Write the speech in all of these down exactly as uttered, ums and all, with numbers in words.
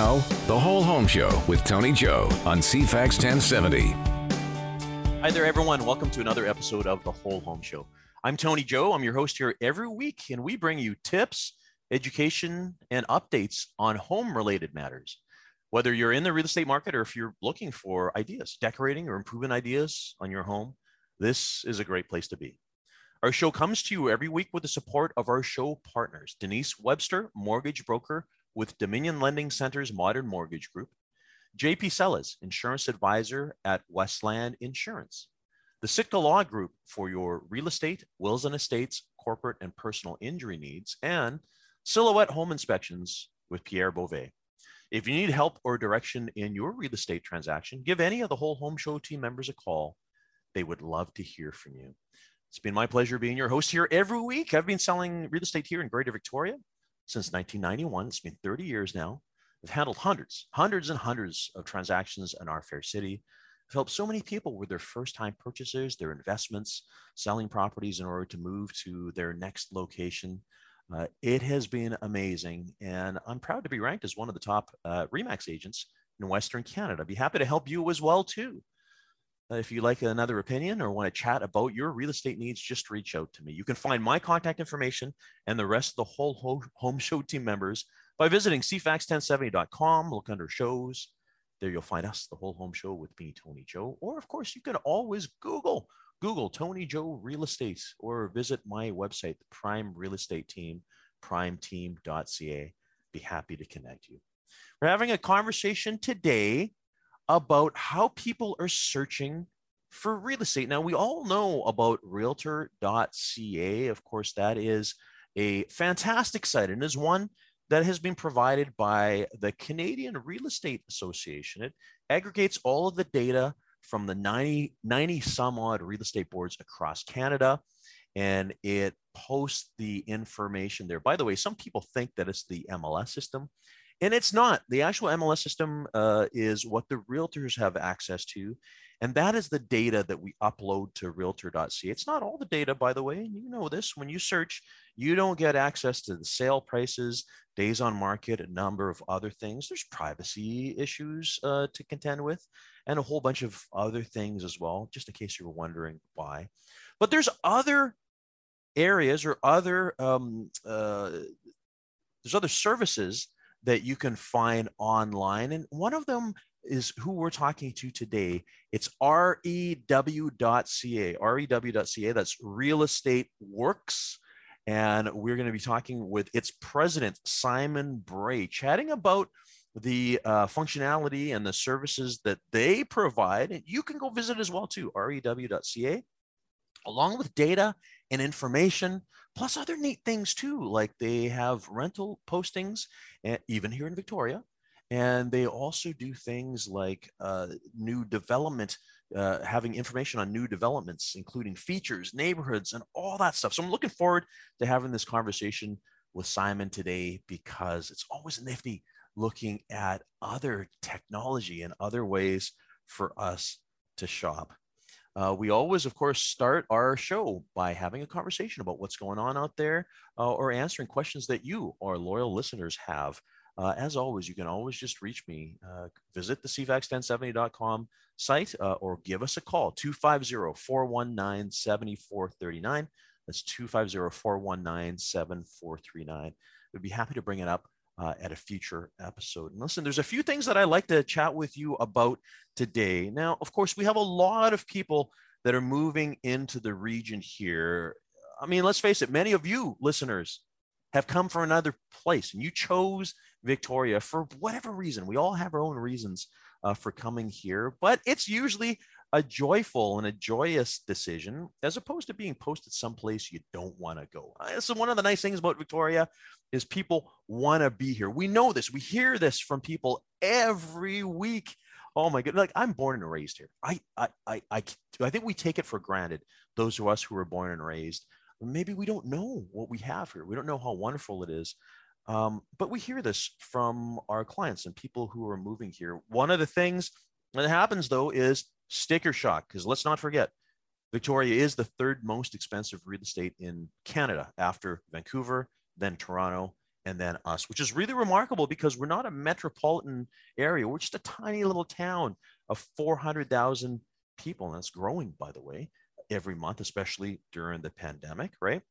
now, The Whole Home Show with Tony Joe on C FAX ten seventy. Hi there, everyone. Welcome to another episode of The Whole Home Show. I'm Tony Joe. I'm your host here every week, and we bring you tips, education, and updates on home-related matters. Whether you're in the real estate market or if you're looking for ideas, decorating or improving ideas on your home, this is a great place to be. Our show comes to you every week with the support of our show partners, Denise Webster, mortgage broker with Dominion Lending Center's Modern Mortgage Group, J P Sellers, insurance advisor at Westland Insurance, the Sitka Law Group for your real estate, wills and estates, corporate and personal injury needs, and Silhouette Home Inspections with Pierre Beauvais. If you need help or direction in your real estate transaction, give any of the Whole Home Show team members a call. They would love to hear from you. It's been my pleasure being your host here every week. I've been selling real estate here in Greater Victoria since nineteen ninety-one. It's been thirty years now. I've handled hundreds, hundreds and hundreds of transactions in our fair city. I've helped so many people with their first-time purchases, their investments, selling properties in order to move to their next location. Uh, it has been amazing, and I'm proud to be ranked as one of the top uh, REMAX agents in Western Canada. I'd be happy to help you as well, too. Uh, if you like another opinion or want to chat about your real estate needs, just reach out to me. You can find my contact information and the rest of the Whole Ho- Home Show team members by visiting C FAX ten seventy dot com. Look under shows. There you'll find us, The Whole Home Show with me, Tony Joe. Or, of course, you can always Google Google Tony Joe Real Estate or visit my website, the Prime Real Estate Team, prime team dot c a. Be happy to connect you. We're having a conversation today about how people are searching for real estate. Now, we all know about realtor dot c a. Of course, that is a fantastic site and is one that has been provided by the Canadian Real Estate Association. It aggregates all of the data from the ninety, ninety some odd real estate boards across Canada, and it posts the information there. By the way, some people think that it's the M L S system, and it's not. The actual M L S system uh, is what the realtors have access to, and that is the data that we upload to realtor dot c a. It's not all the data, by the way, and you know this. When you search, you don't get access to the sale prices, days on market, a number of other things. There's privacy issues uh, to contend with, and a whole bunch of other things as well, just in case you were wondering why. But there's other areas or other um, uh, there's other services that you can find online. And one of them is who we're talking to today. It's rew dot c a, rew dot c a, that's Real Estate Works. And we're going to be talking with its president, Simon Bray, chatting about the uh, functionality and the services that they provide. And you can go visit as well too, rew dot c a, along with data and information, plus other neat things too, like they have rental postings, and even here in Victoria. And they also do things like uh, new development, uh, having information on new developments, including features, neighborhoods, and all that stuff. So I'm looking forward to having this conversation with Simon today, because it's always nifty looking at other technology and other ways for us to shop. Uh, we always, of course, start our show by having a conversation about what's going on out there uh, or answering questions that you, our loyal listeners, have. Uh, as always, you can always just reach me. Uh, visit the C FAX ten seventy dot com site uh, or give us a call, two five zero, four one nine, seven four three nine. That's two five zero, four one nine, seven four three nine. We'd be happy to bring it up Uh, at a future episode. And listen, there's a few things that I'd like to chat with you about today. Now, of course, we have a lot of people that are moving into the region here. I mean, let's face it, many of you listeners have come from another place and you chose Victoria for whatever reason. We all have our own reasons uh, for coming here, but it's usually a joyful and a joyous decision, as opposed to being posted someplace you don't want to go. So one of the nice things about Victoria is people want to be here. We know this. We hear this from people every week. Oh my goodness! Like, I'm born and raised here. I, I, I, I, I think we take it for granted. Those of us who were born and raised, maybe we don't know what we have here. We don't know how wonderful it is. Um, but we hear this from our clients and people who are moving here. One of the things that happens though is sticker shock, because let's not forget, Victoria is the third most expensive real estate in Canada after Vancouver, then Toronto, and then us, which is really remarkable because we're not a metropolitan area. We're just a tiny little town of four hundred thousand people. And that's growing, by the way, every month, especially during the pandemic, right?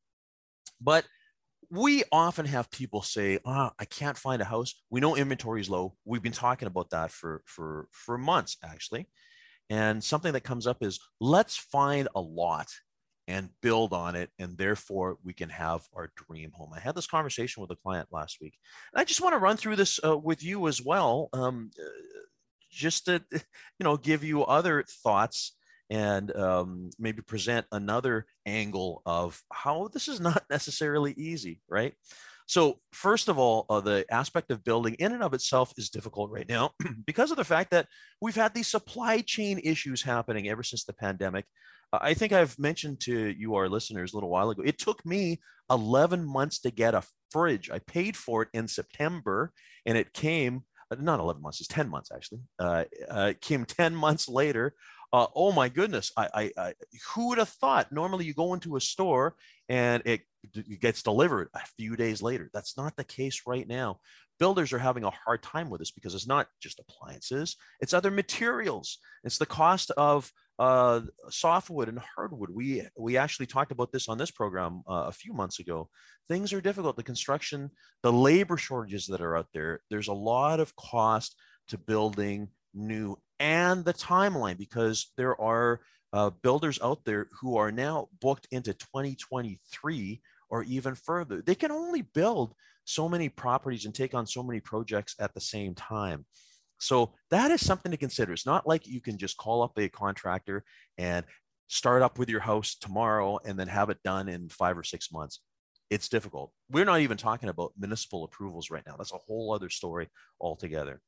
But we often have people say, oh, I can't find a house. We know inventory is low. We've been talking about that for, for, for months, actually. And something that comes up is, let's find a lot and build on it, and therefore we can have our dream home. I had this conversation with a client last week. And I just want to run through this uh, with you as well, um, just to, you know, give you other thoughts and um, maybe present another angle of how this is not necessarily easy, right? So first of all, uh, the aspect of building in and of itself is difficult right now because of the fact that we've had these supply chain issues happening ever since the pandemic. Uh, I think I've mentioned to you, our listeners, a little while ago, it took me eleven months to get a fridge. I paid for it in September and it came, not eleven months, it's ten months actually. Uh, uh, it came ten months later. Uh, oh my goodness, I, I, I, who would have thought? Normally you go into a store and it, it gets delivered a few days later. That's not the case right now. Builders are having a hard time with this because it's not just appliances, it's other materials. It's the cost of uh, softwood and hardwood. We, we actually talked about this on this program uh, a few months ago. Things are difficult, the construction, the labor shortages that are out there. There's a lot of cost to building new, and the timeline, because there are uh, builders out there who are now booked into twenty twenty-three or even further. They can only build so many properties and take on so many projects at the same time. So that is something to consider. It's not like you can just call up a contractor and start up with your house tomorrow and then have it done in five or six months. It's difficult. We're not even talking about municipal approvals right now. That's a whole other story altogether.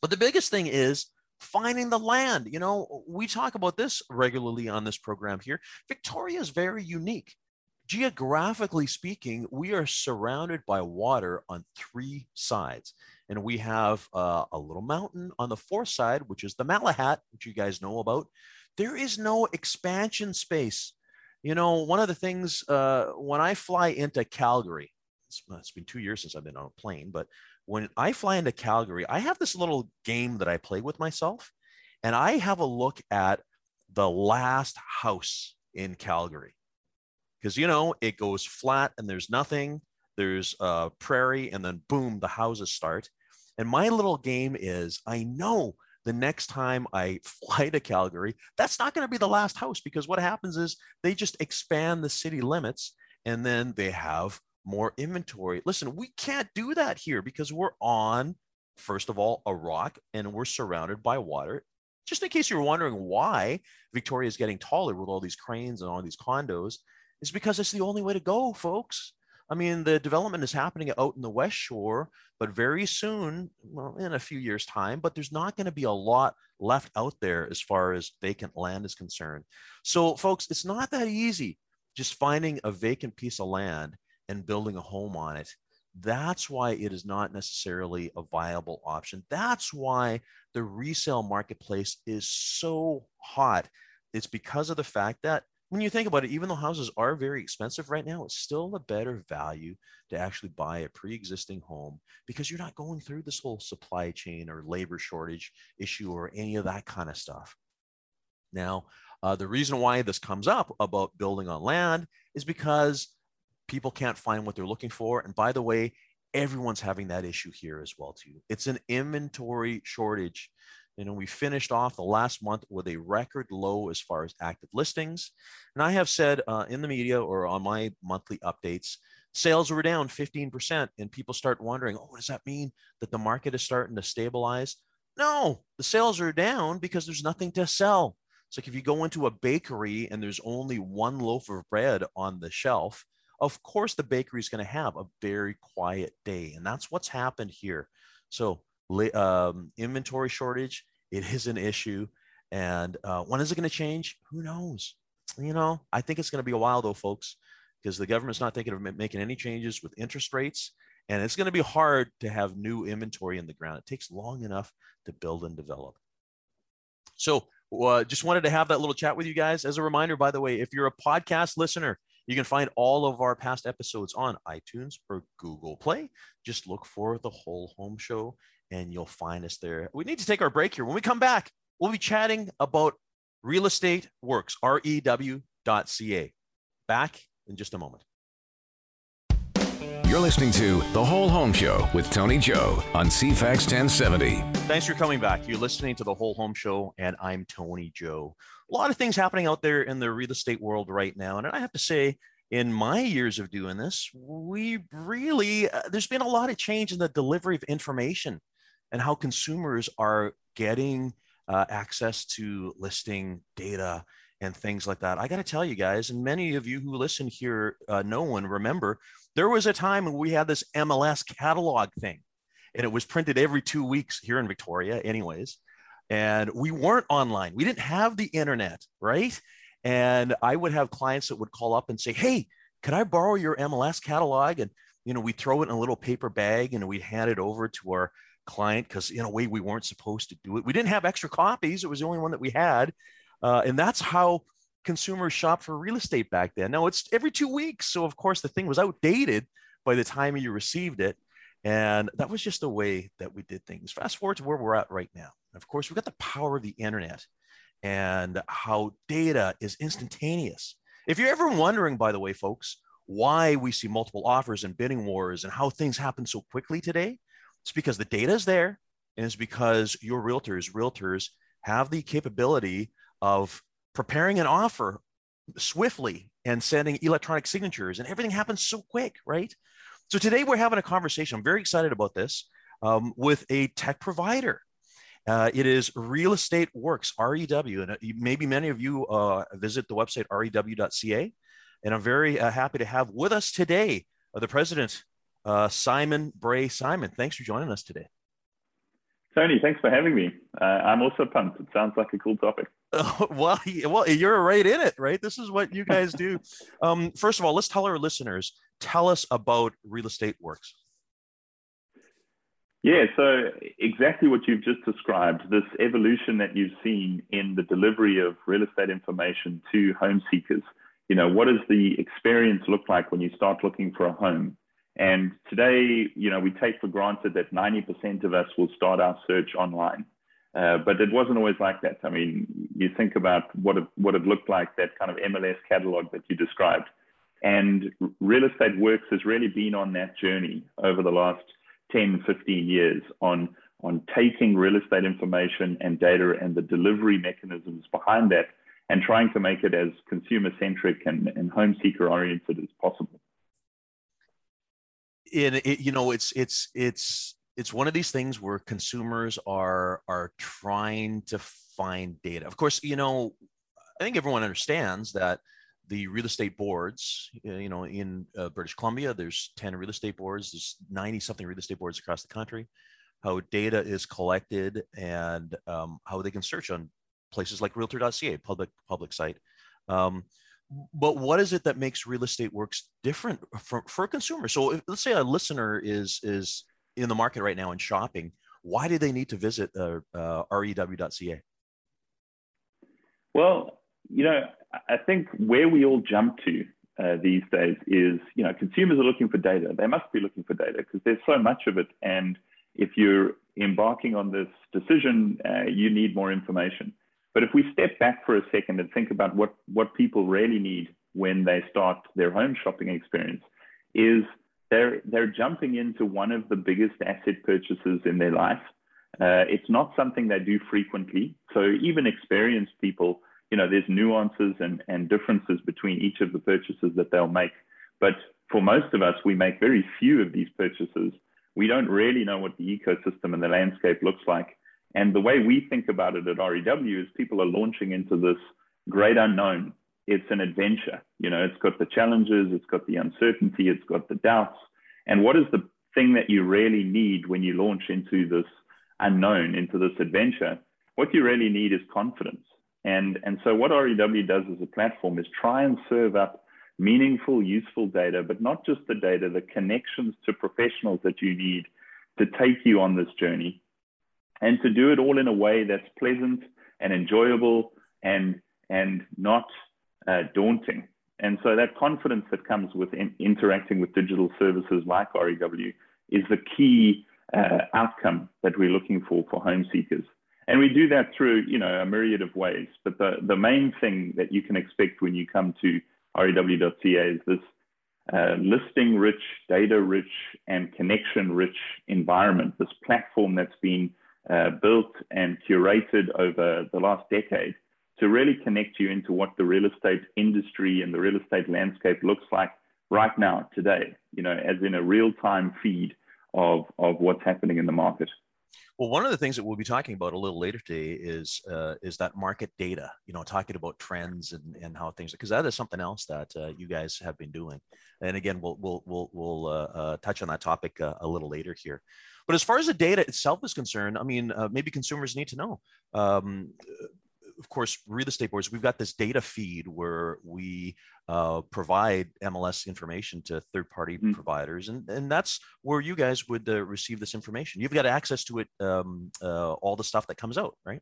But the biggest thing is finding the land. You know, we talk about this regularly on this program here. Victoria is very unique. Geographically speaking, we are surrounded by water on three sides. And we have uh, a little mountain on the fourth side, which is the Malahat, which you guys know about. There is no expansion space. You know, one of the things uh, when I fly into Calgary, it's, it's been two years since I've been on a plane, but when I fly into Calgary, I have this little game that I play with myself, and I have a look at the last house in Calgary because, you know, it goes flat and there's nothing, there's a prairie, and then boom, the houses start. And my little game is, I know the next time I fly to Calgary, that's not going to be the last house, because what happens is they just expand the city limits and then they have more inventory. Listen, we can't do that here because we're on, first of all, a rock, and we're surrounded by water. Just in case you're wondering why Victoria is getting taller with all these cranes and all these condos, it's because it's the only way to go, folks. I mean, the development is happening out in the West Shore, but very soon, well, in a few years' time, but there's not going to be a lot left out there as far as vacant land is concerned. So, folks, it's not that easy just finding a vacant piece of land and building a home on it. That's why it is not necessarily a viable option. That's why the resale marketplace is so hot. It's because of the fact that when you think about it, even though houses are very expensive right now, it's still a better value to actually buy a pre-existing home because you're not going through this whole supply chain or labor shortage issue or any of that kind of stuff. Now, uh, the reason why this comes up about building on land is because people can't find what they're looking for. And by the way, everyone's having that issue here as well too. It's an inventory shortage. You know, we finished off the last month with a record low as far as active listings. And I have said uh, in the media or on my monthly updates, sales were down fifteen percent, and people start wondering, oh, what does that mean that the market is starting to stabilize? No, the sales are down because there's nothing to sell. It's like if you go into a bakery and there's only one loaf of bread on the shelf, of course, the bakery is going to have a very quiet day, and that's what's happened here. So um, inventory shortage, it is an issue. And uh, when is it going to change? Who knows? You know, I think it's going to be a while though, folks, because the government's not thinking of making any changes with interest rates, and it's going to be hard to have new inventory in the ground. It takes long enough to build and develop. So uh, just wanted to have that little chat with you guys. As a reminder, by the way, if you're a podcast listener, You can find all of our past episodes on iTunes or Google Play. Just look for The Whole Home Show and you'll find us there. We need to take our break here. When we come back, we'll be chatting about Real Estate Works, R E W dot C A. Back in just a moment. You're listening to The Whole Home Show with Tony Joe on C FAX ten seventy. Thanks for coming back. You're listening to The Whole Home Show, and I'm Tony Joe. A lot of things happening out there in the real estate world right now. And I have to say, in my years of doing this, we really, uh, there's been a lot of change in the delivery of information and how consumers are getting uh, access to listing data and things like that. I got to tell you guys, and many of you who listen here uh, know and remember, there was a time when we had this M L S catalog thing, and it was printed every two weeks here in Victoria anyways. And we weren't online. We didn't have the internet, right? And I would have clients that would call up and say, hey, can I borrow your M L S catalog? And, you know, we throw it in a little paper bag and we'd hand it over to our client because in a way we weren't supposed to do it. We didn't have extra copies. It was the only one that we had. Uh, and that's how consumers shop for real estate back then. Now it's every two weeks. So of course the thing was outdated by the time you received it. And that was just the way that we did things. Fast forward to where we're at right now. And of course, we've got the power of the internet and how data is instantaneous. If you're ever wondering, by the way, folks, why we see multiple offers and bidding wars and how things happen so quickly today, it's because the data is there, and it's because your realtors, realtors have the capability of preparing an offer swiftly and sending electronic signatures, and everything happens so quick, right? So today we're having a conversation. I'm very excited about this um, with a tech provider. Uh, it is Real Estate Works, R E W, and maybe many of you uh, visit the website R E W dot C A. And I'm very uh, happy to have with us today uh, the president, uh, Simon Bray. Simon, thanks for joining us today. Tony, thanks for having me. Uh, I'm also pumped. It sounds like a cool topic. Uh, well, well, you're right in it, right? This is what you guys do. um, first of all, let's tell our listeners, tell us about Real Estate Works. Yeah, so exactly what you've just described, this evolution that you've seen in the delivery of real estate information to home seekers. You know, what does the experience look like when you start looking for a home? And today, you know, we take for granted that ninety percent of us will start our search online. Uh, but it wasn't always like that. I mean, you think about what it, what it looked like, that kind of M L S catalog that you described. And Real Estate Works has really been on that journey over the last ten, fifteen years on, on taking real estate information and data and the delivery mechanisms behind that and trying to make it as consumer-centric and, and home seeker-oriented as possible. And it, you know, it's it's it's it's one of these things where consumers are are trying to find data. Of course, you know, I think everyone understands that the real estate boards, you know, in uh, British Columbia, there's ten real estate boards, there's ninety something real estate boards across the country, how data is collected and um, how they can search on places like realtor dot C A, public public site. Um, but what is it that makes Real Estate Works different for, for a consumer? So if, let's say a listener is, is in the market right now and shopping, why do they need to visit uh, uh, R E W dot C A? Well, you know, I think where we all jump to uh, these days is, you know, consumers are looking for data. They must be looking for data because there's so much of it. And if you're embarking on this decision, uh, you need more information. But if we step back for a second and think about what, what people really need when they start their home shopping experience is they're, they're jumping into one of the biggest asset purchases in their life. Uh, it's not something they do frequently. So even experienced people, you know, there's nuances and, and differences between each of the purchases that they'll make. But for most of us, we make very few of these purchases. We don't really know what the ecosystem and the landscape looks like. And the way we think about it at R E W is people are launching into this great unknown. It's an adventure. You know, it's got the challenges, it's got the uncertainty, it's got the doubts. And what is the thing that you really need when you launch into this unknown, into this adventure? What you really need is confidence. And, and so what R E W does as a platform is try and serve up meaningful, useful data, but not just the data, the connections to professionals that you need to take you on this journey and to do it all in a way that's pleasant and enjoyable and, and not uh, daunting. And so that confidence that comes with in, interacting with digital services like R E W is the key uh, outcome that we're looking for for home seekers. And we do that through, you know, a myriad of ways. But the, the main thing that you can expect when you come to R E W dot C A is this uh, listing-rich, data-rich, and connection-rich environment, this platform that's been uh, built and curated over the last decade to really connect you into what the real estate industry and the real estate landscape looks like right now, today, you know, as in a real-time feed of, of what's happening in the market. Well, one of the things that we'll be talking about a little later today is uh, is that market data, you know, talking about trends and, and how things, because that is something else that uh, you guys have been doing. And again, we'll we'll we'll, we'll uh, uh, touch on that topic uh, a little later here. But as far as the data itself is concerned, I mean, uh, maybe consumers need to know. Um, of course, real estate boards, we've got this data feed where we uh, provide M L S information to third-party mm. providers. And, and that's where you guys would uh, receive this information. You've got access to it, um, uh, all the stuff that comes out, right?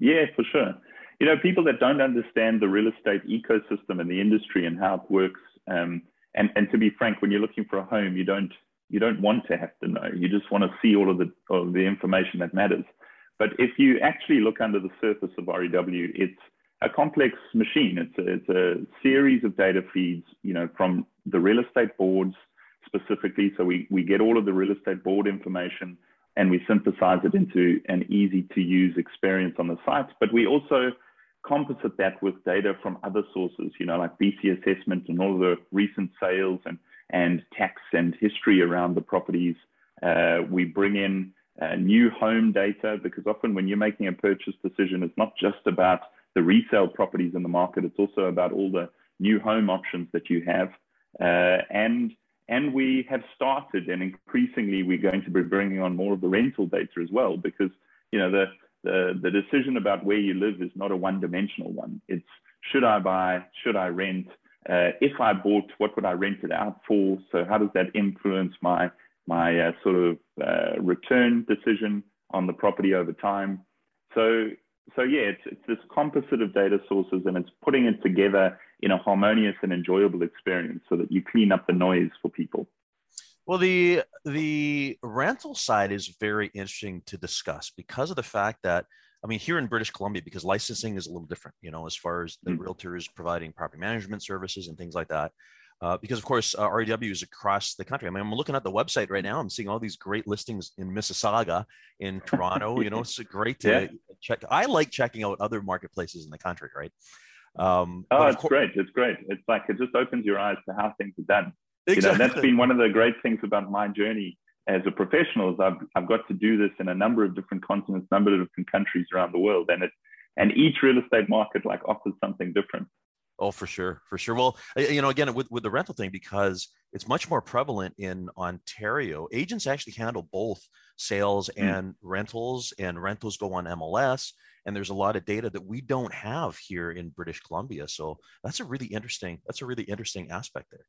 Yeah, for sure. You know, people that don't understand the real estate ecosystem and the industry and how it works. Um, and, and to be frank, when you're looking for a home, you don't, you don't want to have to know. You just want to see all of the, all of the information that matters. But if you actually look under the surface of R E W, it's a complex machine. It's a, it's a series of data feeds, you know, from the real estate boards specifically. So we, we get all of the real estate board information and we synthesize it into an easy to use experience on the site. But we also composite that with data from other sources, you know, like B C assessment and all of the recent sales and, and tax and history around the properties. Uh, we bring in Uh, new home data, because often when you're making a purchase decision, it's not just about the resale properties in the market, it's also about all the new home options that you have. Uh, and, and we have started, and increasingly we're going to be bringing on more of the rental data as well, because, you know, the, the, the decision about where you live is not a one-dimensional one. It's should I buy, should I rent? Uh, if I bought, what would I rent it out for? So how does that influence my my uh, sort of uh, return decision on the property over time. So, so yeah, it's, it's this composite of data sources, and it's putting it together in a harmonious and enjoyable experience so that you clean up the noise for people. Well, the, the rental side is very interesting to discuss because of the fact that, I mean, here in British Columbia, because licensing is a little different, you know, as far as the mm-hmm. realtors providing property management services and things like that. Uh, because, of course, uh, R E W is across the country. I mean, I'm looking at the website right now. I'm seeing all these great listings in Mississauga, in Toronto. You know, it's great to yeah. check. I like checking out other marketplaces in the country, right? Um, oh, it's great. It's great. It's like it just opens your eyes to how things are done. Exactly. You know, that's been one of the great things about my journey as a professional is I've, I've got to do this in a number of different continents, number of different countries around the world. And, it, and each real estate market, like, offers something different. Oh, for sure. For sure. Well, you know, again, with, with the rental thing, because it's much more prevalent in Ontario, agents actually handle both sales and mm. rentals, and rentals go on M L S. And there's a lot of data that we don't have here in British Columbia. So that's a really interesting, that's a really interesting aspect there.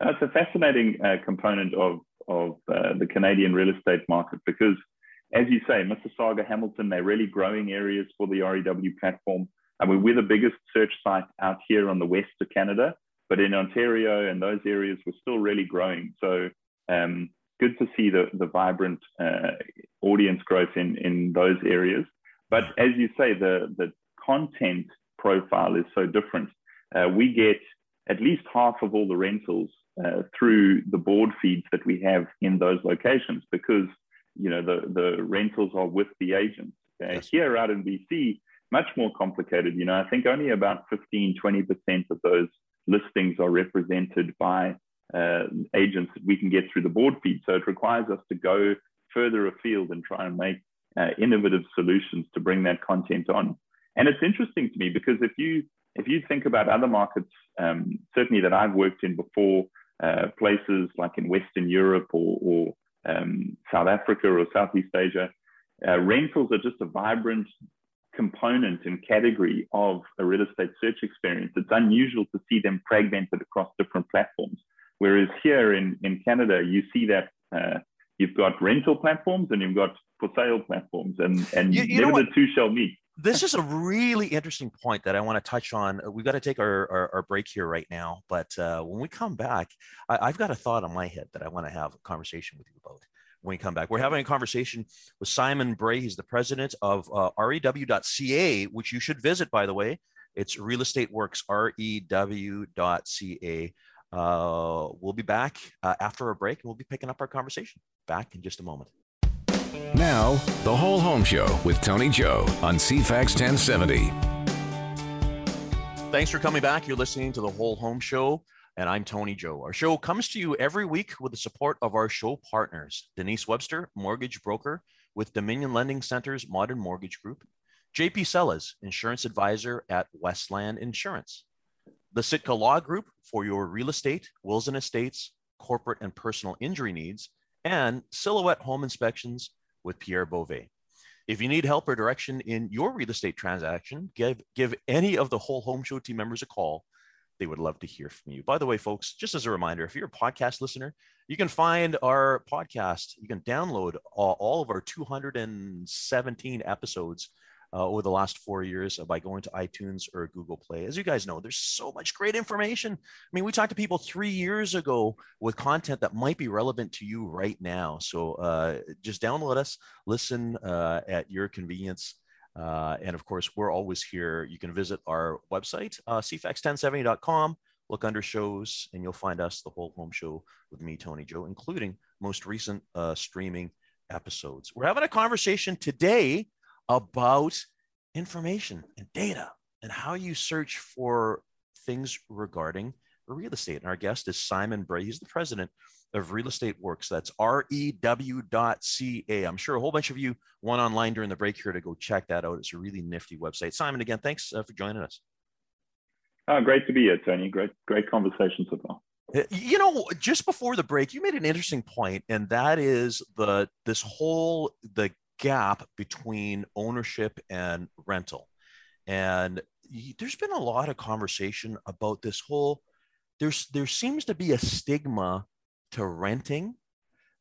That's a fascinating uh, component of, of uh, the Canadian real estate market, because as you say, Mississauga, Hamilton, they're really growing areas for the R E W platform. I mean, we're the biggest search site out here on the west of Canada, but in Ontario and those areas, we're still really growing. So um, good to see the, the vibrant uh, audience growth in, in those areas. But as you say, the, the content profile is so different. Uh, we get at least half of all the rentals uh, through the board feeds that we have in those locations because, you know, the, the rentals are with the agents. Uh, here out in B C, much more complicated. You know, I think only about fifteen, twenty percent of those listings are represented by uh, agents that we can get through the board feed. So it requires us to go further afield and try and make uh, innovative solutions to bring that content on. And it's interesting to me because if you if you think about other markets, um, certainly that I've worked in before, uh, places like in Western Europe or, or um, South Africa or Southeast Asia, uh, rentals are just a vibrant component and category of a real estate search experience. It's unusual to see them fragmented across different platforms. Whereas here in, in Canada, you see that uh, you've got rental platforms and you've got for sale platforms, and, and you, you never the two shall meet. This is a really interesting point that I want to touch on. We've got to take our, our, our break here right now, but uh, when we come back, I, I've got a thought on my head that I want to have a conversation with you about when we come back. We're having a conversation with Simon Bray. He's the president of uh, rew dot c a, which you should visit, by the way. It's Real Estate Works, rew dot c a. Uh, we'll be back uh, after a break, and we'll be picking up our conversation. Back in just a moment. Now, The Whole Home Show with Tony Joe on C FAX ten seventy. Thanks for coming back. You're listening to The Whole Home Show, and I'm Tony Joe. Our show comes to you every week with the support of our show partners, Denise Webster, mortgage broker with Dominion Lending Center's Modern Mortgage Group, J P Sellers, insurance advisor at Westland Insurance, the Sitka Law Group for your real estate, wills and estates, corporate and personal injury needs, and Silhouette Home Inspections with Pierre Beauvais. If you need help or direction in your real estate transaction, give, give any of the Whole Home Show team members a call. They would love to hear from you. By the way, folks, just as a reminder, if you're a podcast listener, you can find our podcast. You can download all, all of our two hundred seventeen episodes uh, over the last four years by going to iTunes or Google Play. As you guys know, there's so much great information. I mean, we talked to people three years ago with content that might be relevant to you right now. So uh, just download us, listen uh, at your convenience. Uh, and of course, we're always here. You can visit our website, uh, c fax ten seventy dot com, look under shows, and you'll find us, The Whole Home Show with me, Tony Joe, including most recent uh, streaming episodes. We're having a conversation today about information and data and how you search for things regarding real estate. And our guest is Simon Bray. He's the president of Real Estate Works. That's rew dot c a. I'm sure a whole bunch of you went online during the break here to go check that out. It's a really nifty website. Simon, again, thanks uh, for joining us. Uh, great to be here, Tony. Great, great conversation so far. You know, just before the break, you made an interesting point, and that is the this whole the gap between ownership and rental. And there's been a lot of conversation about this whole. There's there seems to be a stigma to renting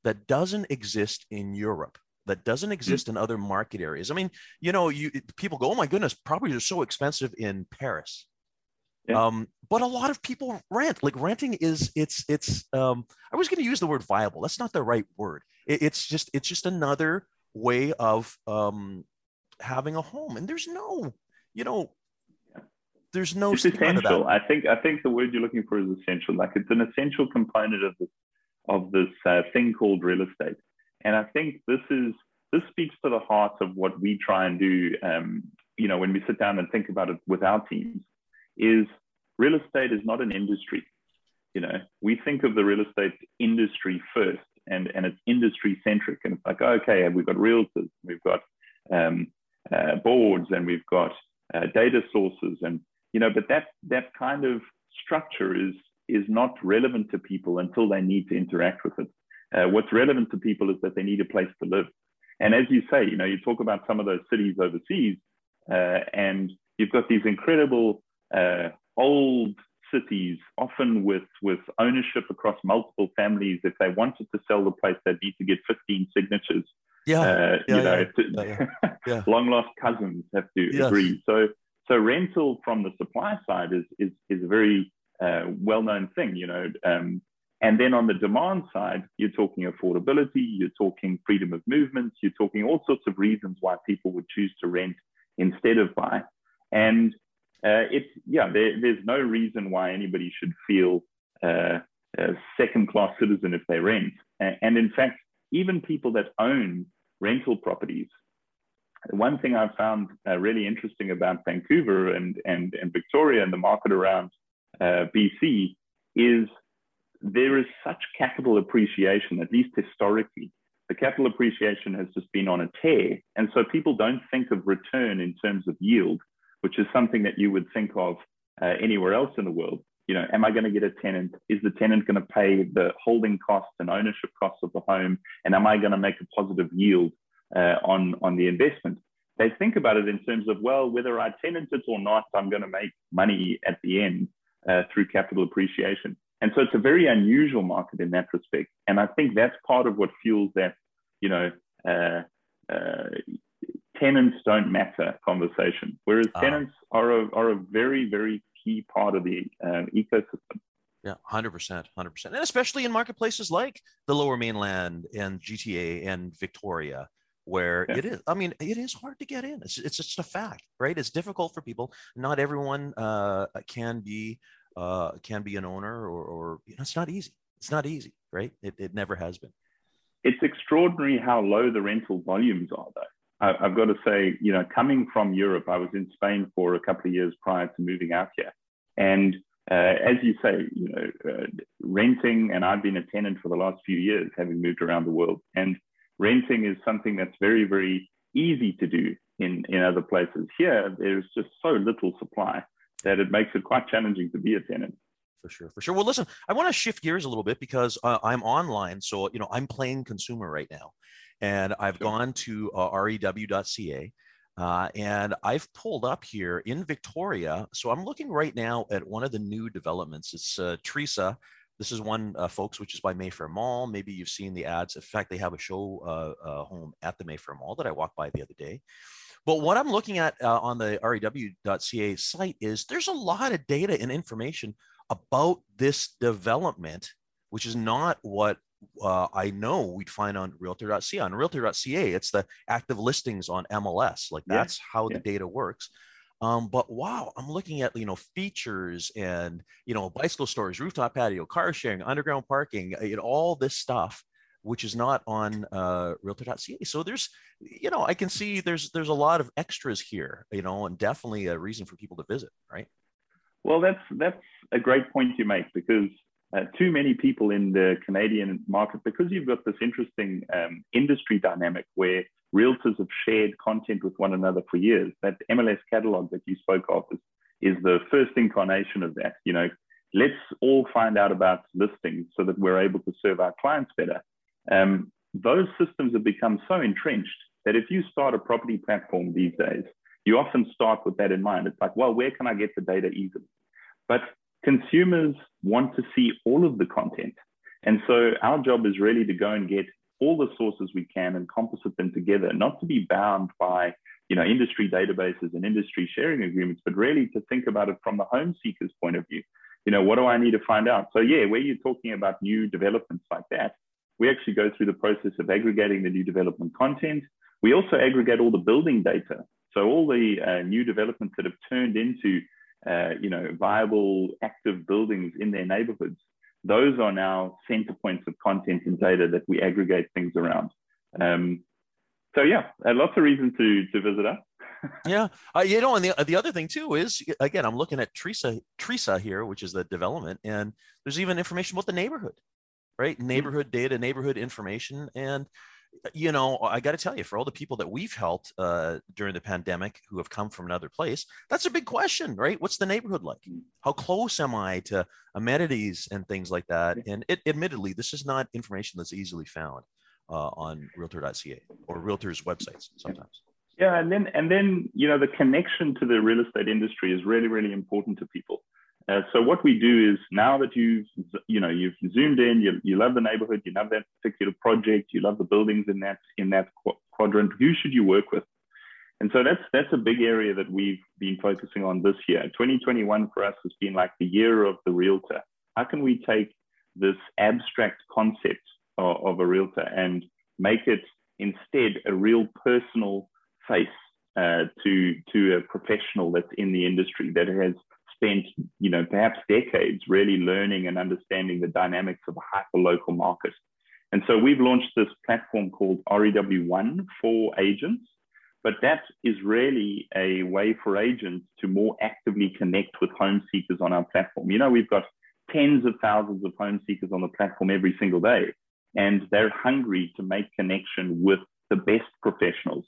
that doesn't exist in Europe, that doesn't exist mm-hmm. in other market areas. I mean, you know, you people go, oh my goodness, properties are so expensive in Paris. Yeah. Um, but a lot of people rent. Like renting is it's it's um, I was going to use the word viable. That's not the right word. It, it's just it's just another way of um, having a home. And there's no, you know. There's no it's essential. I think I think the word you're looking for is essential. Like it's an essential component of this of this uh, thing called real estate. And I think this is this speaks to the heart of what we try and do. Um, you know, when we sit down and think about it with our teams, is real estate is not an industry. You know, we think of the real estate industry first, and and it's industry centric. And it's like, okay, we've got realtors, we've got um, uh, boards, and we've got uh, data sources, and You know, but that that kind of structure is is not relevant to people until they need to interact with it. Uh, what's relevant to people is that they need a place to live. And as you say, you know, you talk about some of those cities overseas, uh, and you've got these incredible uh, old cities, often with with ownership across multiple families. If they wanted to sell the place, they'd need to get fifteen signatures. Yeah, uh, yeah you know, yeah, to, yeah, yeah. long lost cousins have to yes. agree. So. So rental from the supply side is is, is a very uh, well-known thing, you know. Um, and then on the demand side, you're talking affordability, you're talking freedom of movement, you're talking all sorts of reasons why people would choose to rent instead of buy. And uh, it's yeah, there, there's no reason why anybody should feel uh, a second-class citizen if they rent. And, and in fact, even people that own rental properties. One thing I found uh, really interesting about Vancouver and, and, and Victoria and the market around uh, B C is there is such capital appreciation, at least historically. The capital appreciation has just been on a tear. And so people don't think of return in terms of yield, which is something that you would think of uh, anywhere else in the world. You know, am I going to get a tenant? Is the tenant going to pay the holding costs and ownership costs of the home? And am I going to make a positive yield? Uh, on, on the investment. They think about it in terms of, well, whether I tenant it or not, I'm going to make money at the end uh, through capital appreciation. And so it's a very unusual market in that respect. And I think that's part of what fuels that, you know, uh, uh, tenants don't matter conversation, whereas uh, tenants are a, are a very, very key part of the uh, ecosystem. Yeah, one hundred percent, one hundred percent. And especially in marketplaces like the Lower Mainland and G T A and Victoria, where yeah. it is, I mean, it is hard to get in. It's, it's just a fact, right? It's difficult for people. Not everyone uh, can be uh, can be an owner or, or you know, it's not easy. It's not easy, right? It, it never has been. It's extraordinary how low the rental volumes are, though. I, I've got to say, you know, coming from Europe, I was in Spain for a couple of years prior to moving out here. And uh, as you say, you know, uh, renting, and I've been a tenant for the last few years, having moved around the world. And renting is something that's very, very easy to do in, in other places. Here, there's just so little supply that it makes it quite challenging to be a tenant. For sure. For sure. Well, listen, I want to shift gears a little bit because uh, I'm online. So, you know, I'm playing consumer right now. And I've sure. gone to uh, rew dot c a uh, and I've pulled up here in Victoria. So I'm looking right now at one of the new developments. It's uh, Teresa. This is one, uh, folks, which is by Mayfair Mall. Maybe you've seen the ads. In fact, they have a show uh, uh, home at the Mayfair Mall that I walked by the other day. But what I'm looking at uh, on the rew dot c a site is there's a lot of data and information about this development, which is not what uh, I know we'd find on realtor dot c a. On realtor dot c a, it's the active listings on M L S. Like that's yeah, how yeah. the data works. Um, but wow, I'm looking at, you know, features and, you know, bicycle storage, rooftop patio, car sharing, underground parking, you know, all this stuff, which is not on uh, realtor dot c a. So there's, you know, I can see there's, there's a lot of extras here, you know, and definitely a reason for people to visit, right? Well, that's that's a great point you make, because uh, too many people in the Canadian market, because you've got this interesting um, industry dynamic where realtors have shared content with one another for years. That M L S catalog that you spoke of is, is the first incarnation of that. You know, let's all find out about listings so that we're able to serve our clients better. Um, those systems have become so entrenched that if you start a property platform these days, you often start with that in mind. It's like, well, where can I get the data easily? But consumers want to see all of the content. And so our job is really to go and get all the sources we can and composite them together, not to be bound by, you know, industry databases and industry sharing agreements, but really to think about it from the home seeker's point of view. You know, what do I need to find out? So yeah, where you're talking about new developments like that, we actually go through the process of aggregating the new development content. We also aggregate all the building data. So all the uh, new developments that have turned into, uh, you know, viable, active buildings in their neighborhoods, those are now center points of content and data that we aggregate things around. Um, so yeah, uh, lots of reasons to, to visit us. Yeah, uh, you know, and the, the other thing too is, again, I'm looking at Teresa, Teresa here, which is the development, and there's even information about the neighborhood, right? Neighborhood mm-hmm. data, neighborhood information, and you know, I got to tell you, for all the people that we've helped uh, during the pandemic who have come from another place, that's a big question, right? What's the neighborhood like? How close am I to amenities and things like that? And it, admittedly, this is not information that's easily found uh, on realtor dot c a or realtors' websites sometimes. Yeah, and then, and then, you know, the connection to the real estate industry is really, really important to people. Uh, so what we do is, now that you've, you know, you've zoomed in, you, you love the neighborhood, you love that particular project, you love the buildings in that, in that qu- quadrant, who should you work with? And so that's, that's a big area that we've been focusing on this year. twenty twenty-one for us has been like the year of the realtor. How can we take this abstract concept of, of a realtor and make it instead a real personal face uh, to, to a professional that's in the industry that has spent, you know, perhaps decades really learning and understanding the dynamics of a hyper-local market. And so we've launched this platform called rew one for agents, but that is really a way for agents to more actively connect with home seekers on our platform. You know, we've got tens of thousands of home seekers on the platform every single day, and they're hungry to make connection with the best professionals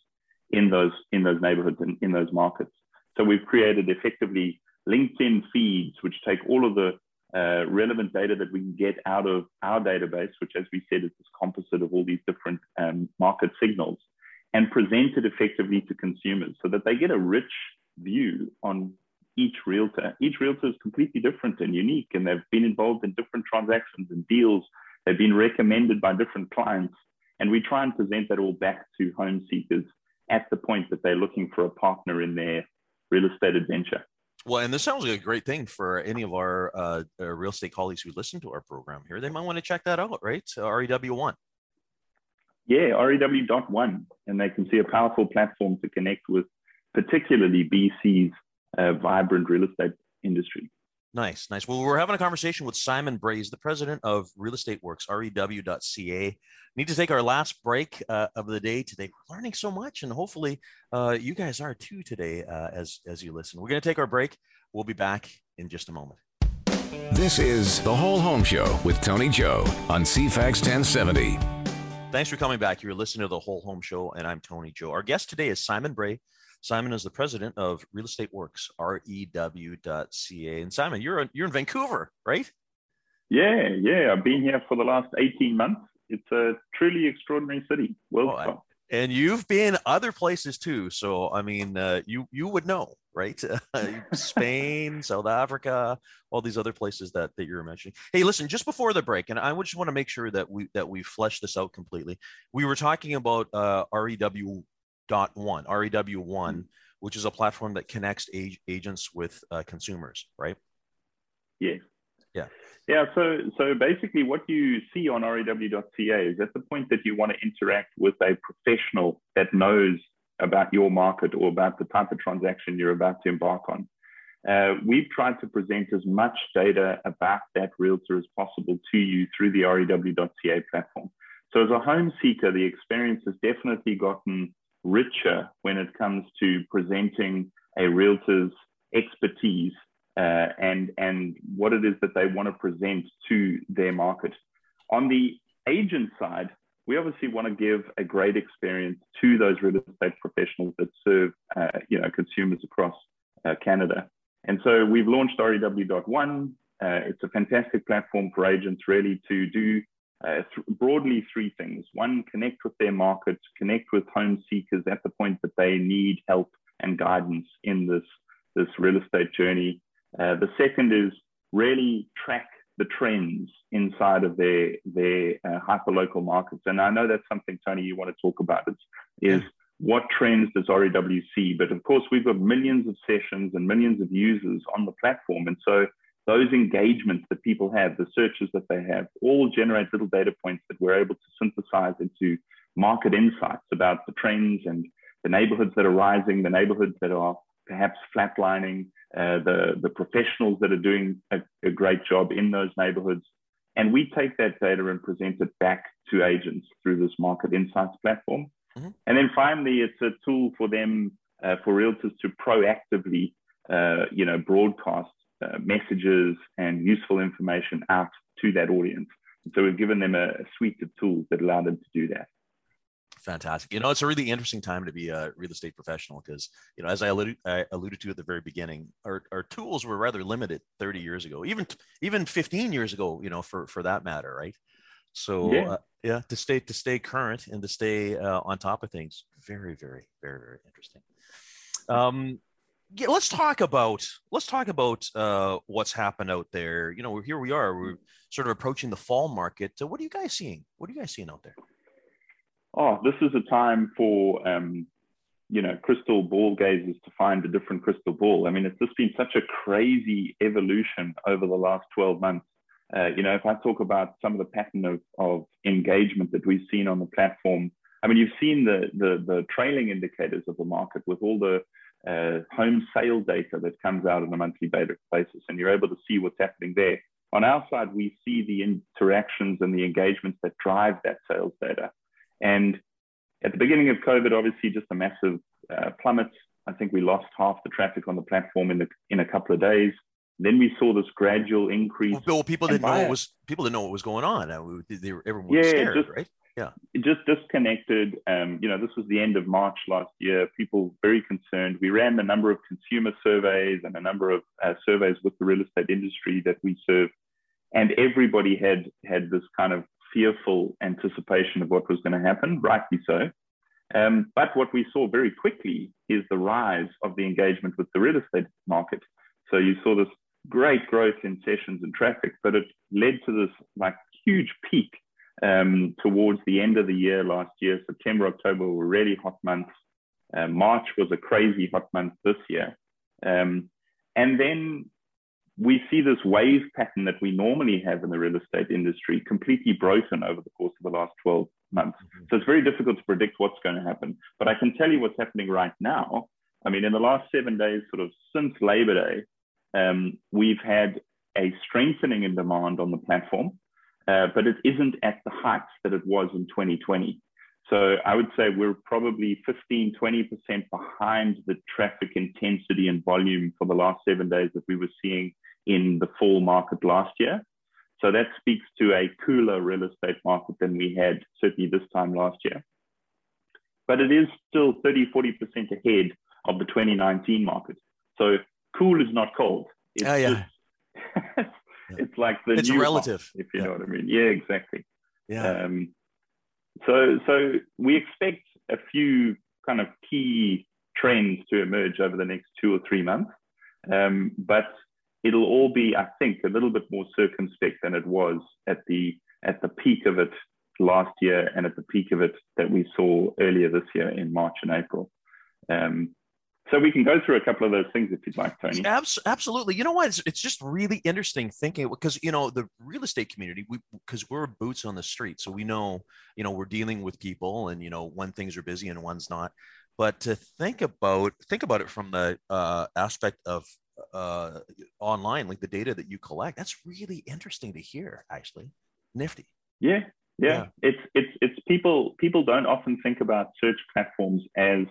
in those, in those neighborhoods and in those markets. So we've created effectively LinkedIn feeds, which take all of the uh, relevant data that we can get out of our database, which, as we said, is this composite of all these different um, market signals, and present it effectively to consumers so that they get a rich view on each realtor. Each realtor is completely different and unique, and they've been involved in different transactions and deals. They've been recommended by different clients, and we try and present that all back to home seekers at the point that they're looking for a partner in their real estate adventure. Well, and this sounds like a great thing for any of our uh, real estate colleagues who listen to our program here. They might want to check that out, right? So R E W one. Yeah, R E W dot one. And they can see a powerful platform to connect with, particularly B C's uh, vibrant real estate industry. Nice, nice. Well, we're having a conversation with Simon Bray, the president of Real Estate Works, R E W dot C A. Need to take our last break uh, of the day today. We're learning so much, and hopefully uh, you guys are too today uh, as, as you listen. We're going to take our break. We'll be back in just a moment. This is The Whole Home Show with Tony Joe on C F A X ten seventy. Thanks for coming back. You're listening to The Whole Home Show, and I'm Tony Joe. Our guest today is Simon Bray. Simon is the president of Real Estate Works, R E W dot C A. And Simon, you're you're in Vancouver, right? Yeah, yeah. I've been here for the last eighteen months. It's a truly extraordinary city. Well, oh, I, and you've been other places too. So, I mean, uh, you you would know, right? Spain, South Africa, all these other places that, that you were mentioning. Hey, listen, just before the break, and I just want to make sure that we that we flesh this out completely. We were talking about uh, R E W dot one, R E W one, which is a platform that connects ag- agents with uh, consumers, right? Yeah. Yeah. Yeah. So, so basically what you see on R E W dot C A is at the point that you want to interact with a professional that knows about your market or about the type of transaction you're about to embark on. Uh, we've tried to present as much data about that realtor as possible to you through the R E W dot C A platform. So as a home seeker, the experience has definitely gotten richer when it comes to presenting a realtor's expertise uh, and and what it is that they want to present to their market. On the agent side, we obviously want to give a great experience to those real estate professionals that serve uh, you know consumers across uh, Canada. And so we've launched R E W dot one. Uh, it's a fantastic platform for agents really to do Uh, th- broadly three things. One, connect with their markets, connect with home seekers at the point that they need help and guidance in this, this real estate journey. Uh, the second is really track the trends inside of their, their uh, hyperlocal markets. And I know that's something, Tony, you want to talk about is, is yeah. What trends does R E W see? But of course, we've got millions of sessions and millions of users on the platform. And so those engagements that people have, the searches that they have, all generate little data points that we're able to synthesize into market insights about the trends and the neighborhoods that are rising, the neighborhoods that are perhaps flatlining, uh, the, the professionals that are doing a, a great job in those neighborhoods. And we take that data and present it back to agents through this market insights platform. Mm-hmm. And then finally, it's a tool for them, uh, for realtors to proactively, uh, you know, broadcast Uh, messages and useful information out to that audience. So we've given them a, a suite of tools that allow them to do that. Fantastic. You know, it's a really interesting time to be a real estate professional because, you know, as I alluded, I alluded to at the very beginning, our, our tools were rather limited thirty years ago, even even fifteen years ago, you know, for, for that matter, right? So yeah, uh, yeah to stay to stay current and to stay uh, on top of things, very, very, very, very interesting. Um, Yeah, let's talk about let's talk about uh, what's happened out there. You know, here we are. We're sort of approaching the fall market. So what are you guys seeing? What are you guys seeing out there? Oh, this is a time for um, you know crystal ball gazers to find a different crystal ball. I mean, it's just been such a crazy evolution over the last twelve months. Uh, you know, if I talk about some of the pattern of, of engagement that we've seen on the platform, I mean, you've seen the the, the trailing indicators of the market with all the Uh, home sale data that comes out on a monthly basis, and you're able to see what's happening there. On our side, we see the interactions and the engagements that drive that sales data. And at the beginning of COVID, obviously just a massive uh, plummet. I think we lost half the traffic on the platform in the, in a couple of days. Then we saw this gradual increase. Well, people didn't know it was people didn't know what was going on. They were, everyone was yeah, scared, just, right? Yeah, just disconnected. Um, you know, this was the end of March last year. People very concerned. We ran a number of consumer surveys and a number of uh, surveys with the real estate industry that we serve, and everybody had had this kind of fearful anticipation of what was going to happen, rightly so. Um, but what we saw very quickly is the rise of the engagement with the real estate market. So you saw this great growth in sessions and traffic, but it led to this like huge peak Um, towards the end of the year last year. September, October were really hot months. Uh, March was a crazy hot month this year. Um, and then we see this wave pattern that we normally have in the real estate industry completely broken over the course of the last twelve months. Mm-hmm. So it's very difficult to predict what's going to happen. But I can tell you what's happening right now. I mean, in the last seven days, sort of since Labor Day, um, we've had a strengthening in demand on the platform, uh, but it isn't at the heights that it was in twenty twenty. So I would say we're probably fifteen, twenty percent behind the traffic intensity and volume for the last seven days that we were seeing in the fall market last year. So that speaks to a cooler real estate market than we had certainly this time last year. But it is still thirty, forty percent ahead of the twenty nineteen market. So cool is not cold. It's, oh, yeah. just, it's like the it's new relative, market, if you yeah. know what I mean. Yeah, exactly. Yeah. Um, So, so we expect a few kind of key trends to emerge over the next two or three months, um, but it'll all be, I think, a little bit more circumspect than it was at the at the peak of it last year and at the peak of it that we saw earlier this year in March and April. Um, so we can go through a couple of those things if you'd like, Tony. Absolutely. You know what? It's, it's just really interesting thinking because, you know, the real estate community, we because we're boots on the street. So we know, you know, we're dealing with people and, you know, when things are busy and one's not. But to think about think about it from the uh, aspect of uh, online, like the data that you collect, that's really interesting to hear, actually. Nifty. Yeah. Yeah. yeah. It's it's it's people people don't often think about search platforms as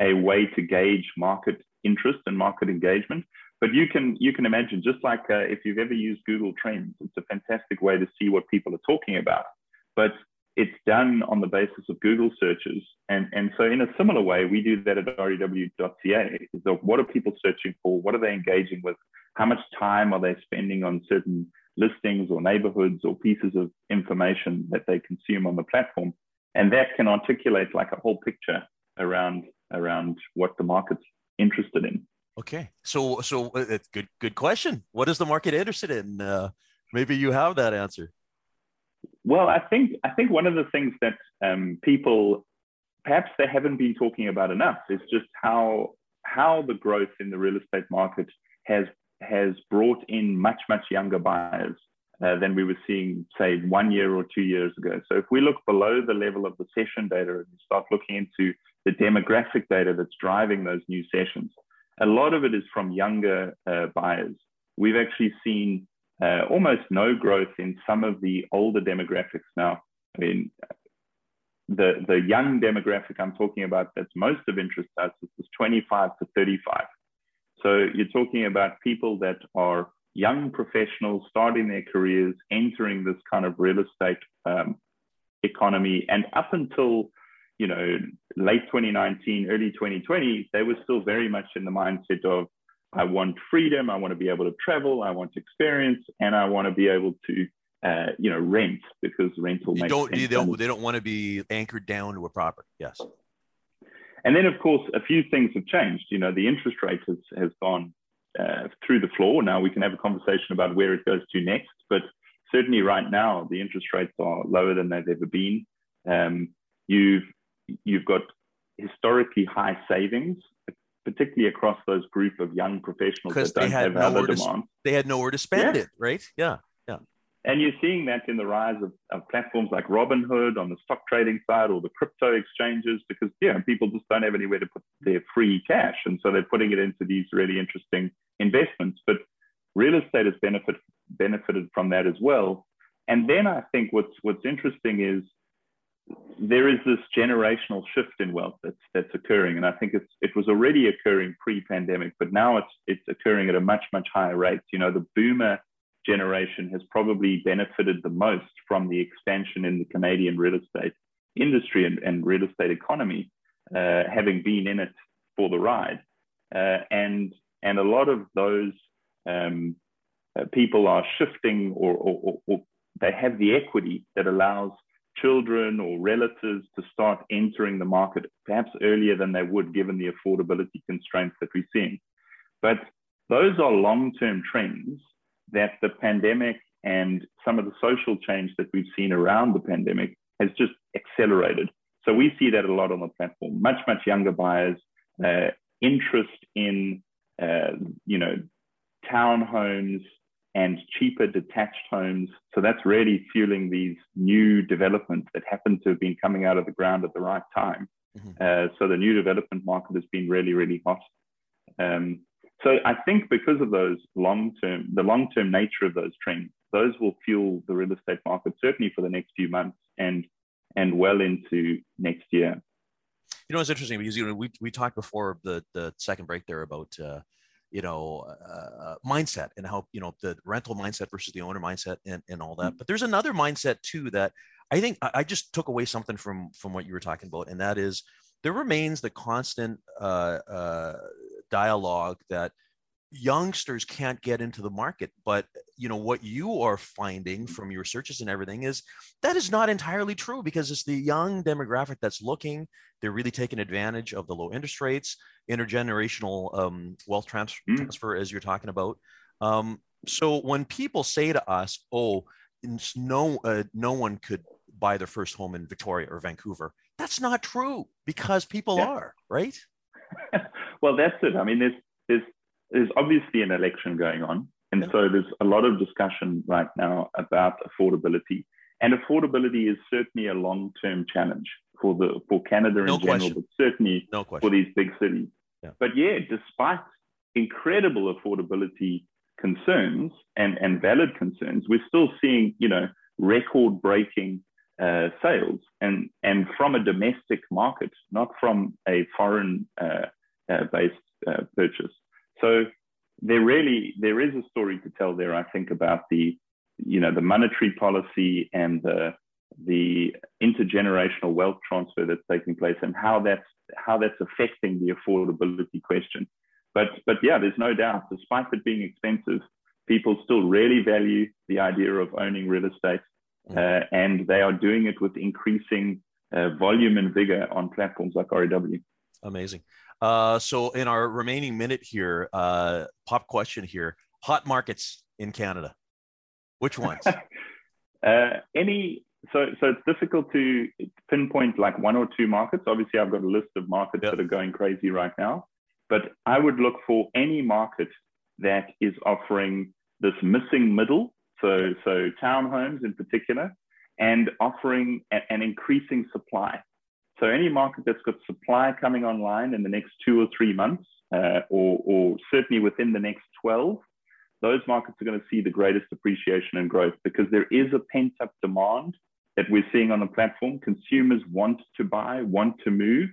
a way to gauge market interest and market engagement. But you can you can imagine, just like uh, if you've ever used Google Trends, it's a fantastic way to see what people are talking about. But it's done on the basis of Google searches. And, and so in a similar way, we do that at rew dot c a. So what are people searching for? What are they engaging with? How much time are they spending on certain listings or neighborhoods or pieces of information that they consume on the platform? And that can articulate like a whole picture around around what the market's interested in. Okay. So, so uh, good, good question. What is the market interested in? Uh, maybe you have that answer. Well, I think, I think one of the things that um, people, perhaps they haven't been talking about enough is just how, how the growth in the real estate market has, has brought in much, much younger buyers uh, than we were seeing, say, one year or two years ago. So if we look below the level of the session data and start looking into the demographic data that's driving those new sessions, a lot of it is from younger uh, buyers. We've actually seen uh, almost no growth in some of the older demographics now. I mean, the, the young demographic I'm talking about that's most of interest to us is twenty-five to thirty-five. So you're talking about people that are young professionals starting their careers, entering this kind of real estate um, economy, and up until you know, late twenty nineteen, early twenty twenty, they were still very much in the mindset of, I want freedom, I want to be able to travel, I want experience, and I want to be able to, uh, you know, rent because rental you makes don't, sense. They don't, they don't want to be anchored down to a property, yes. And then, of course, a few things have changed. You know, the interest rate has, has gone uh, through the floor. Now we can have a conversation about where it goes to next, but certainly right now, the interest rates are lower than they've ever been. Um, you've You've got historically high savings, particularly across those group of young professionals that don't have other demand. They had nowhere to spend it, right? Yeah, yeah. And you're seeing that in the rise of, of platforms like Robinhood on the stock trading side or the crypto exchanges, because yeah, people just don't have anywhere to put their free cash, and so they're putting it into these really interesting investments. But real estate has benefit benefited from that as well. And then I think what's what's interesting is, there is this generational shift in wealth that's that's occurring, and I think it's it was already occurring pre-pandemic, but now it's it's occurring at a much much higher rate. You know, the boomer generation has probably benefited the most from the expansion in the Canadian real estate industry and, and real estate economy, uh, having been in it for the ride, uh, and and a lot of those um, uh, people are shifting, or, or, or, or they have the equity that allows children or relatives to start entering the market perhaps earlier than they would given the affordability constraints that we're seeing. But those are long-term trends that the pandemic and some of the social change that we've seen around the pandemic has just accelerated. So we see that a lot on the platform, much, much younger buyers, uh, interest in, uh, you know, townhomes and cheaper detached homes. So that's really fueling these new developments that happen to have been coming out of the ground at the right time. Mm-hmm. uh, so the new development market has been really, really hot. Um, so I think because of those long-term, the long-term nature of those trends, those will fuel the real estate market, certainly for the next few months and and well into next year. You know, it's interesting because, you know, we, we talked before the, the second break there about, uh, you know, uh, mindset and how, you know, the rental mindset versus the owner mindset and, and all that. But there's another mindset too that I think I just took away something from, from what you were talking about. And that is, there remains the constant uh, uh, dialogue that youngsters can't get into the market. But, you know, what you are finding from your searches and everything is that is not entirely true, because it's the young demographic that's looking. They're really taking advantage of the low interest rates, intergenerational um, wealth trans- mm. transfer, as you're talking about. Um, so when people say to us, oh, no, uh, no one could buy their first home in Victoria or Vancouver, that's not true, because people yeah. are, right? Well, that's it. I mean, there's, there's, there's obviously an election going on. And yeah. so there's a lot of discussion right now about affordability. And affordability is certainly a long-term challenge for the for Canada no in question. general, but certainly no for these big cities. Yeah. But yeah, despite incredible affordability concerns and, and valid concerns, we're still seeing, you know, record-breaking uh, sales and, and from a domestic market, not from a foreign-based uh, uh, uh, purchase. So there really, there is a story to tell there, I think, about the, you know, the monetary policy and the, the intergenerational wealth transfer that's taking place and how that's, how that's affecting the affordability question. But, but yeah, there's no doubt, despite it being expensive, people still really value the idea of owning real estate, uh, and they are doing it with increasing uh, volume and vigor on platforms like R E W. Amazing. Uh, so in our remaining minute here, uh, pop question here, hot markets in Canada, which ones? uh, any, so, so it's difficult to pinpoint like one or two markets. Obviously I've got a list of markets yep. that are going crazy right now, but I would look for any market that is offering this missing middle. So, so townhomes in particular, and offering a, an increasing supply. So any market that's got supply coming online in the next two or three months, uh, or, or certainly within the next twelve, those markets are going to see the greatest appreciation and growth, because there is a pent-up demand that we're seeing on the platform. Consumers want to buy, want to move,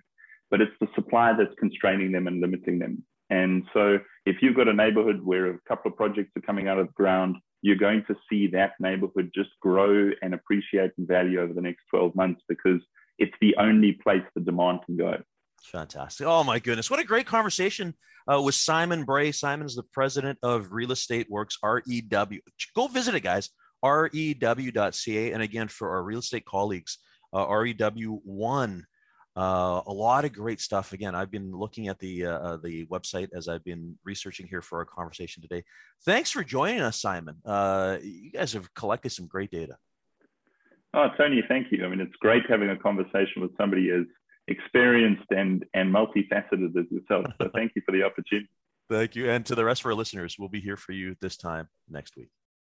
but it's the supply that's constraining them and limiting them. And so if you've got a neighborhood where a couple of projects are coming out of the ground, you're going to see that neighborhood just grow and appreciate in value over the next twelve months, because it's the only place the demand can go. Fantastic. Oh, my goodness. What a great conversation uh, with Simon Bray. Simon's the president of Real Estate Works, R E W. Go visit it, guys, rew dot c a. And again, for our real estate colleagues, uh, R E W one. Uh, a lot of great stuff. Again, I've been looking at the uh, the website as I've been researching here for our conversation today. Thanks for joining us, Simon. Uh, you guys have collected some great data. Oh, Tony, thank you. I mean, it's great having a conversation with somebody as experienced and, and multifaceted as yourself. So thank you for the opportunity. Thank you. And to the rest of our listeners, we'll be here for you this time next week.